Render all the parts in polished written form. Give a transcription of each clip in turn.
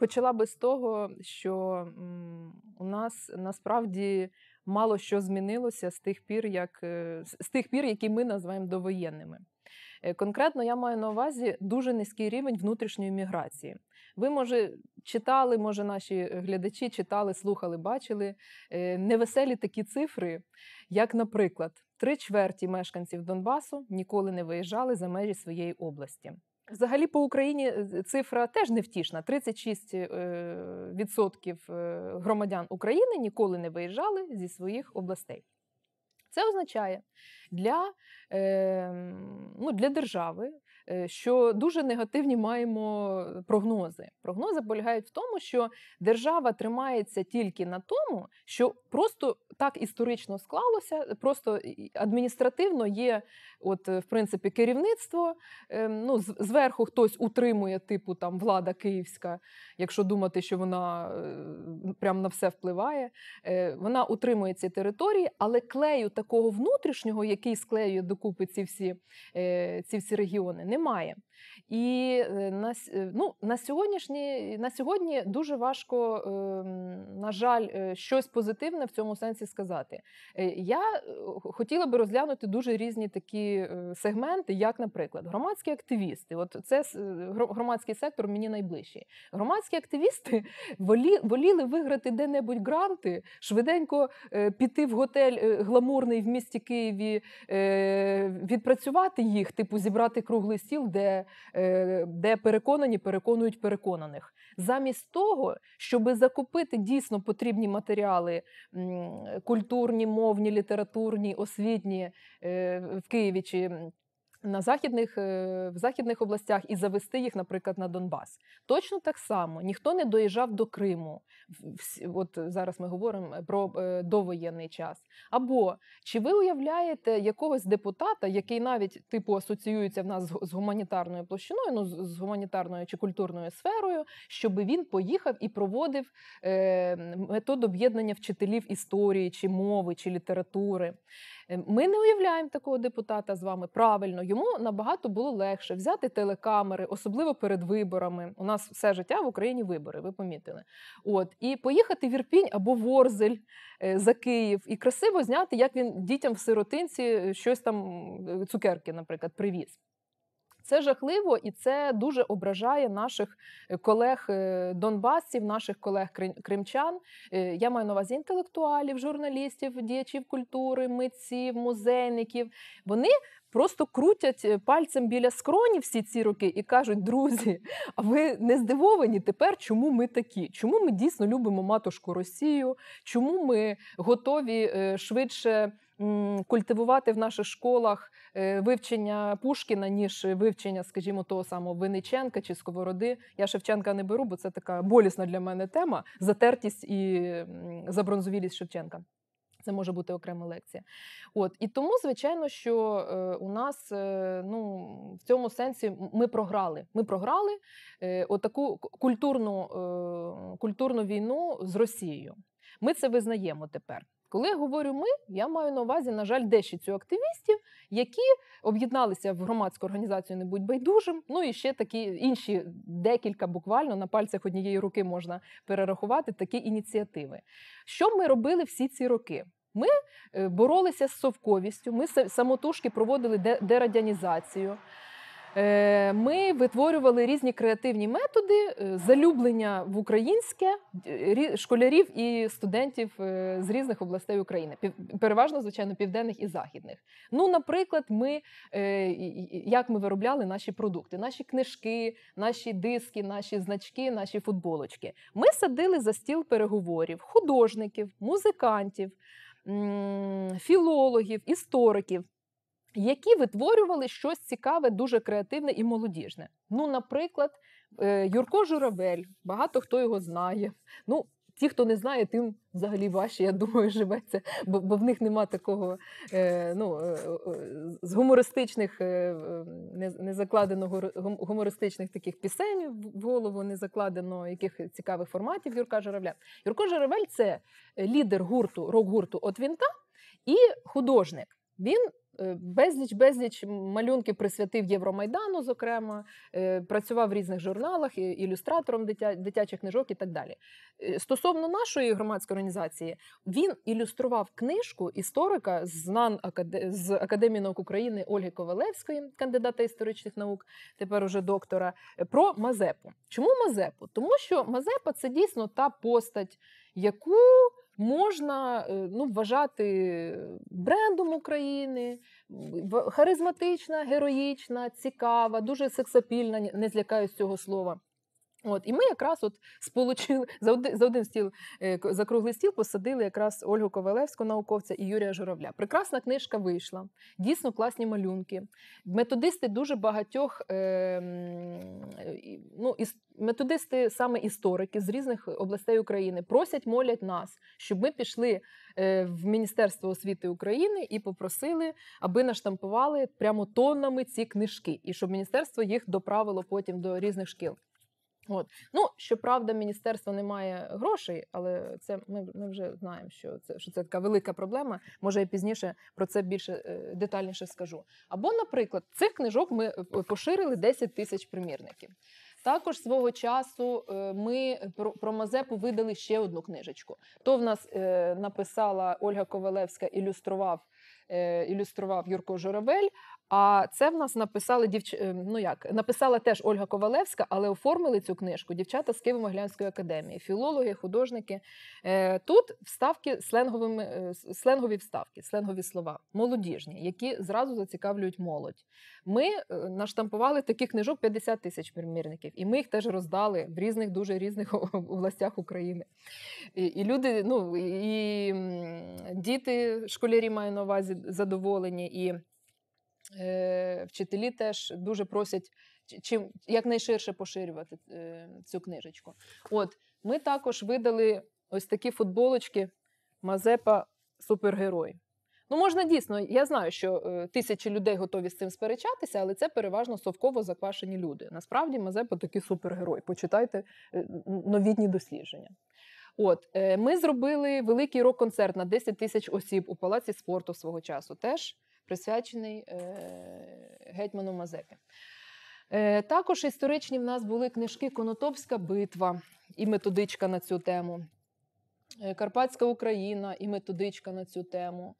почала би з того, що у нас насправді мало що змінилося з тих пір, які ми називаємо довоєнними. Конкретно я маю на увазі дуже низький рівень внутрішньої міграції. Ви, може, читали, може, наші глядачі читали, слухали, бачили невеселі такі цифри, як, наприклад, 3/4 мешканців Донбасу ніколи не виїжджали за межі своєї області. Взагалі по Україні цифра теж невтішна. 36% громадян України ніколи не виїжджали зі своїх областей. Це означає для держави, що дуже негативні маємо прогнози. Прогнози полягають в тому, що держава тримається тільки на тому, що просто так історично склалося, просто адміністративно є, в принципі, керівництво, зверху хтось утримує, типу там влада київська, якщо думати, що вона прям на все впливає, вона утримує ці території, але клею такого внутрішнього, який склеює докупи ці всі регіони, немає. І на сьогодні дуже важко, на жаль, щось позитивне в цьому сенсі сказати. Я хотіла би розглянути дуже різні такі сегменти, як, наприклад, громадські активісти. Це громадський сектор мені найближчий. Громадські активісти воліли виграти де-небудь гранти, швиденько піти в готель гламурний в місті Києві, відпрацювати їх, типу зібрати круглий стіл, де переконані переконують переконаних. Замість того, щоб закупити дійсно потрібні матеріали культурні, мовні, літературні, освітні в Києві чи в західних областях і завести їх, наприклад, на Донбас. Точно так само ніхто не доїжджав до Криму. Зараз ми говоримо про довоєнний час. Або чи ви уявляєте якогось депутата, який навіть асоціюється в нас з гуманітарною площиною, з гуманітарною чи культурною сферою, щоб він поїхав і проводив методу об'єднання вчителів історії, чи мови, чи літератури. Ми не уявляємо такого депутата з вами. Правильно, йому набагато було легше взяти телекамери, особливо перед виборами. У нас все життя в Україні вибори, ви помітили. І поїхати в Ірпінь або в Ворзель за Київ і красиво зняти, як він дітям в сиротинці щось там, цукерки, наприклад, привіз. Це жахливо і це дуже ображає наших колег донбасців, наших колег кримчан. Я маю на увазі інтелектуалів, журналістів, діячів культури, митців, музейників. Вони просто крутять пальцем біля скроні всі ці роки і кажуть: друзі, а ви не здивовані тепер, чому ми такі? Чому ми дійсно любимо матушку Росію? Чому ми готові швидше культивувати в наших школах вивчення Пушкіна, ніж вивчення, скажімо, того самого Винниченка чи Сковороди? Я Шевченка не беру, бо це така болісна для мене тема, затертість і забронзовілість Шевченка. Це може бути окрема лекція. І тому, звичайно, що у нас в цьому сенсі ми програли. Ми програли отаку культурну війну з Росією. Ми це визнаємо тепер. Коли я говорю «ми», я маю на увазі, на жаль, дещицю активістів, які об'єдналися в громадську організацію «Не будь байдужим», і ще такі інші декілька, буквально на пальцях однієї руки можна перерахувати такі ініціативи. Що ми робили всі ці роки? Ми боролися з совковістю, ми самотужки проводили дерадянізацію. Ми витворювали різні креативні методи залюблення в українське школярів і студентів з різних областей України, переважно, звичайно, південних і західних. Наприклад, як ми виробляли наші продукти, наші книжки, наші диски, наші значки, наші футболочки. Ми садили за стіл переговорів художників, музикантів, філологів, істориків, які витворювали щось цікаве, дуже креативне і молодіжне. Наприклад, Юрко Журавель, багато хто його знає. Ті, хто не знає, тим взагалі важче, я думаю, живеться, бо в них нема такого з гумористичних, не закладеного гумористичних таких пісень в голову, не закладено яких цікавих форматів Юрка Журавля. Юрко Журавель – це лідер рок-гурту «Отвінта» і художник. Він Безліч малюнків присвятив Євромайдану, зокрема, працював в різних журналах, ілюстратором дитячих книжок і так далі. Стосовно нашої громадської організації, він ілюстрував книжку історика з Академії наук України Ольги Ковалевської, кандидата історичних наук, тепер уже доктора, про Мазепу. Чому Мазепу? Тому що Мазепа – це дійсно та постать, яку можна вважати брендом України, харизматична, героїчна, цікава, дуже сексапільна, не злякаюсь цього слова. І ми якраз за круглий стіл посадили якраз Ольгу Ковалевську, науковця, і Юрія Журавля. Прекрасна книжка вийшла, дійсно класні малюнки. Методисти, саме історики з різних областей України, просять, молять нас, щоб ми пішли в Міністерство освіти України і попросили, аби наштампували прямо тоннами ці книжки, і щоб міністерство їх доправило потім до різних шкіл. Щоправда, міністерство не має грошей, але ми вже знаємо, що це така велика проблема. Може, я пізніше про це більше детальніше скажу. Або, наприклад, цих книжок ми поширили 10 тисяч примірників. Також свого часу ми про Мазепу видали ще одну книжечку. То в нас написала Ольга Ковалевська, ілюстрував Юрко Журавель, а це в нас написала теж Ольга Ковалевська, але оформили цю книжку дівчата з Києво-Могилянської академії, філологи, художники. Тут сленгові вставки, сленгові слова, молодіжні, які зразу зацікавлюють молодь. Ми наштампували таких книжок 50 тисяч примірників, і ми їх теж роздали в різних, дуже різних областях України. І люди, і діти, школярі, маю на увазі, задоволені, і вчителі теж дуже просять якнайширше поширювати цю книжечку. Ми також видали ось такі футболочки «Мазепа – супергерой». Можна дійсно, я знаю, що тисячі людей готові з цим сперечатися, але це переважно совково заквашені люди. Насправді Мазепа – такий супергерой, почитайте новітні дослідження. Ми зробили великий рок-концерт на 10 тисяч осіб у Палаці спорту свого часу, теж присвячений гетьману Мазепі. Також історичні в нас були книжки «Конотопська битва» і методичка на цю тему, «Карпатська Україна» і методичка на цю тему.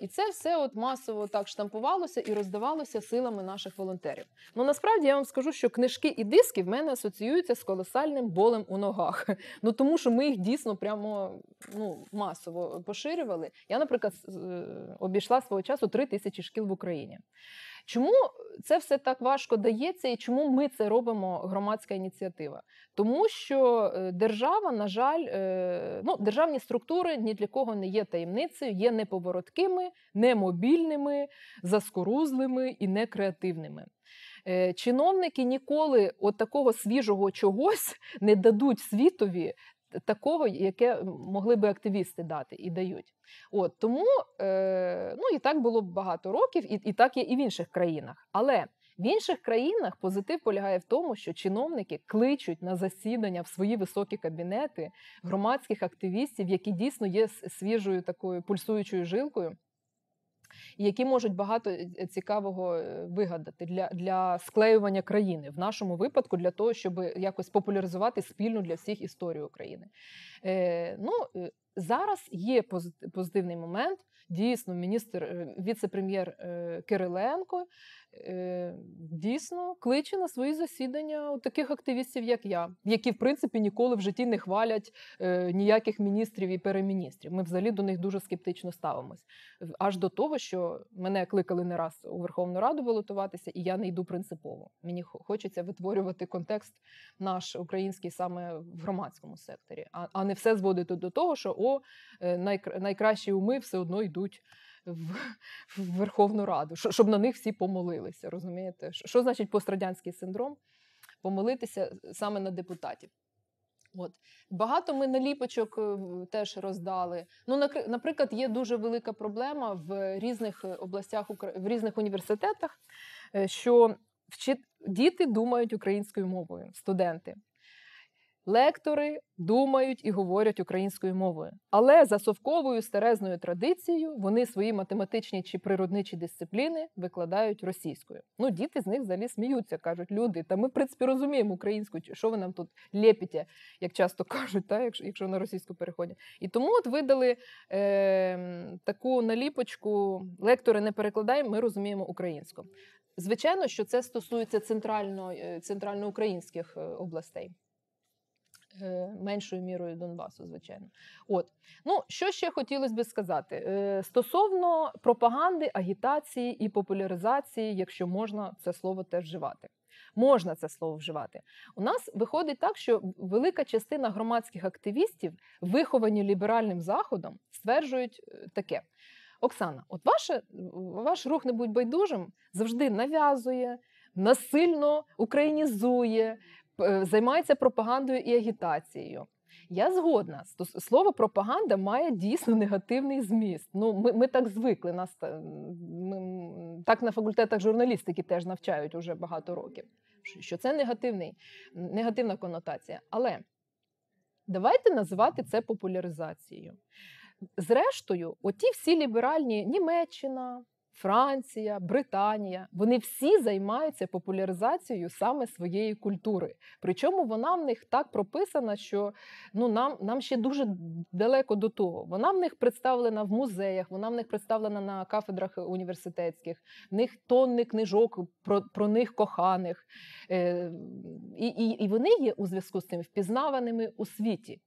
І це все масово так штампувалося і роздавалося силами наших волонтерів. Насправді я вам скажу, що книжки і диски в мене асоціюються з колосальним болем у ногах. Тому що ми їх дійсно прямо масово поширювали. Я, наприклад, обійшла свого часу 3000 шкіл в Україні. Чому це все так важко дається і чому ми це робимо, громадська ініціатива? Тому що держава, на жаль, державні структури ні для кого не є таємницею, є неповороткими, немобільними, заскорузлими і некреативними. Чиновники ніколи от такого свіжого чогось не дадуть світові, такого, яке могли би активісти дати і дають. Тому і так було багато років, і так є і в інших країнах. Але в інших країнах позитив полягає в тому, що чиновники кличуть на засідання в свої високі кабінети громадських активістів, які дійсно є свіжою такою пульсуючою жилкою, і які можуть багато цікавого вигадати для склеювання країни, в нашому випадку для того, щоб якось популяризувати спільну для всіх історію України. Зараз є позитивний момент. Дійсно, віце-прем'єр Кириленко дійсно кличе на свої засідання таких активістів, як я, які, в принципі, ніколи в житті не хвалять ніяких міністрів і переміністрів. Ми взагалі до них дуже скептично ставимось. Аж до того, що мене кликали не раз у Верховну Раду балотуватися, і я не йду принципово. Мені хочеться витворювати контекст наш український саме в громадському секторі, а не все зводити до того, що найкращі уми все одно йдуть в Верховну Раду, щоб на них всі помолилися, розумієте? Що значить пострадянський синдром? Помолитися саме на депутатів. Багато ми наліпочок теж роздали. Наприклад, є дуже велика проблема в різних областях, в різних університетах, що діти думають українською мовою, студенти. лектори думають і говорять українською мовою. Але за совковою старезною традицією вони свої математичні чи природничі дисципліни викладають російською. Ну, діти з них взагалі сміються, кажуть, люди, та ми, в принципі, розуміємо українську, що ви нам тут лєпіте, як часто кажуть, та, якщо на російську переходять. І тому от видали таку наліпочку, лектори не перекладаємо, ми розуміємо українську. Звичайно, що це стосується центральноукраїнських областей. Меншою мірою Донбасу, звичайно. От. Ну, що ще хотілося б сказати? Стосовно пропаганди, агітації і популяризації, якщо можна це слово теж вживати. Можна це слово вживати. У нас виходить так, що велика частина громадських активістів, виховані ліберальним Заходом, стверджують таке. Оксана, от ваш рух «Не будь байдужим» завжди нав'язує, насильно українізує, займається пропагандою і агітацією. Я згодна, слово пропаганда має дійсно негативний зміст. Ну, ми так звикли, так на факультетах журналістики теж навчають уже багато років, що це негативна конотація. Але давайте називати це популяризацією. Зрештою, оті всі ліберальні Німеччина, Франція, Британія, вони всі займаються популяризацією саме своєї культури. Причому вона в них так прописана, що ну, нам ще дуже далеко до того. Вона в них представлена в музеях, вона в них представлена на кафедрах університетських, в них тонни книжок про них коханих. І вони є у зв'язку з цим впізнаваними у світі.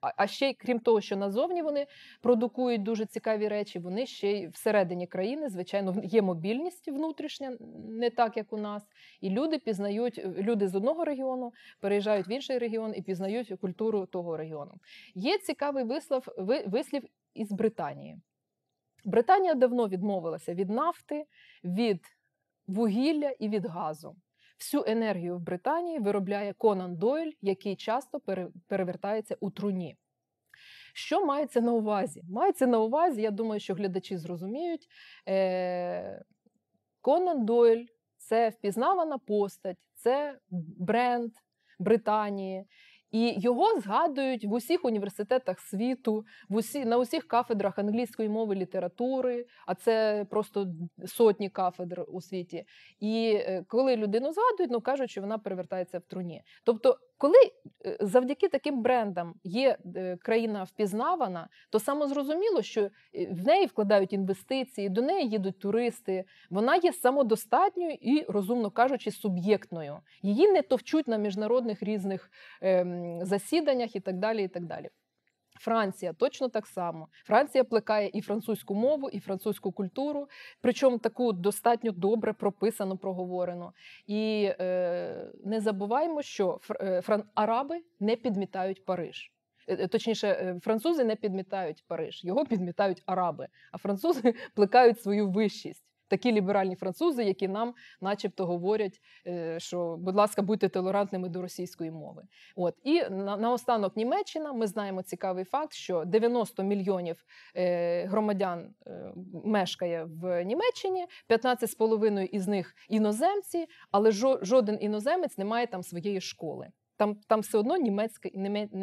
А ще, крім того, що назовні вони продукують дуже цікаві речі, вони ще й всередині країни. Звичайно, є мобільність внутрішня, не так, як у нас. І люди з одного регіону переїжджають в інший регіон і пізнають культуру того регіону. Є цікавий вислів із Британії. Британія давно відмовилася від нафти, від вугілля і від газу. Всю енергію в Британії виробляє Конан Дойль, який часто перевертається у труні. Що мається на увазі? Мається на увазі, я думаю, що глядачі зрозуміють, Конан Дойль – це впізнавана постать, це бренд Британії. І його згадують в усіх університетах світу, на усіх кафедрах англійської мови, літератури, а це просто сотні кафедр у світі. І коли людину згадують, ну, кажуть, що вона перевертається в труні. Тобто, коли завдяки таким брендам є країна впізнавана, то самозрозуміло, що в неї вкладають інвестиції, до неї їдуть туристи, вона є самодостатньою і, розумно кажучи, суб'єктною. Її не товчуть на міжнародних різних засіданнях і так далі, і так далі. Франція точно так само. Франція плекає і французьку мову, і французьку культуру, причому таку достатньо добре прописано, проговорено. І не забуваємо, що араби не підмітають Париж. Точніше, французи не підмітають Париж, його підмітають араби, а французи плекають свою вищість. Такі ліберальні французи, які нам начебто говорять, що, будь ласка, будьте толерантними до російської мови. От. І наостанок Німеччина. Ми знаємо цікавий факт, що 90 мільйонів громадян мешкає в Німеччині, 15,5 із них іноземці, але жоден іноземець не має там своєї школи. Там все одно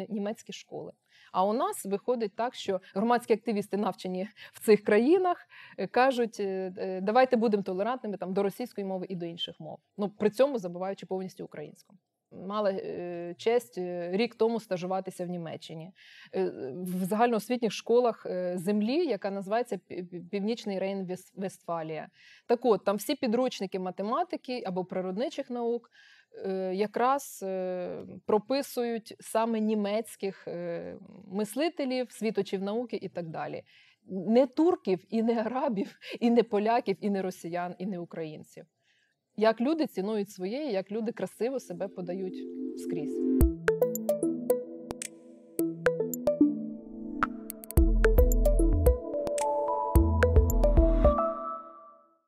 німецькі школи. А у нас виходить так, що громадські активісти, навчені в цих країнах, кажуть, давайте будемо толерантними до російської мови і до інших мов. Ну, при цьому забуваючи повністю українську. Мала честь рік тому стажуватися в Німеччині. В загальноосвітніх школах землі, яка називається Північний Рейн-Вестфалія. Так от, там всі підручники математики або природничих наук якраз прописують саме німецьких мислителів, світочів науки і так далі. Не турків, і не арабів, і не поляків, і не росіян, і не українців. Як люди цінують своє, як люди красиво себе подають скрізь.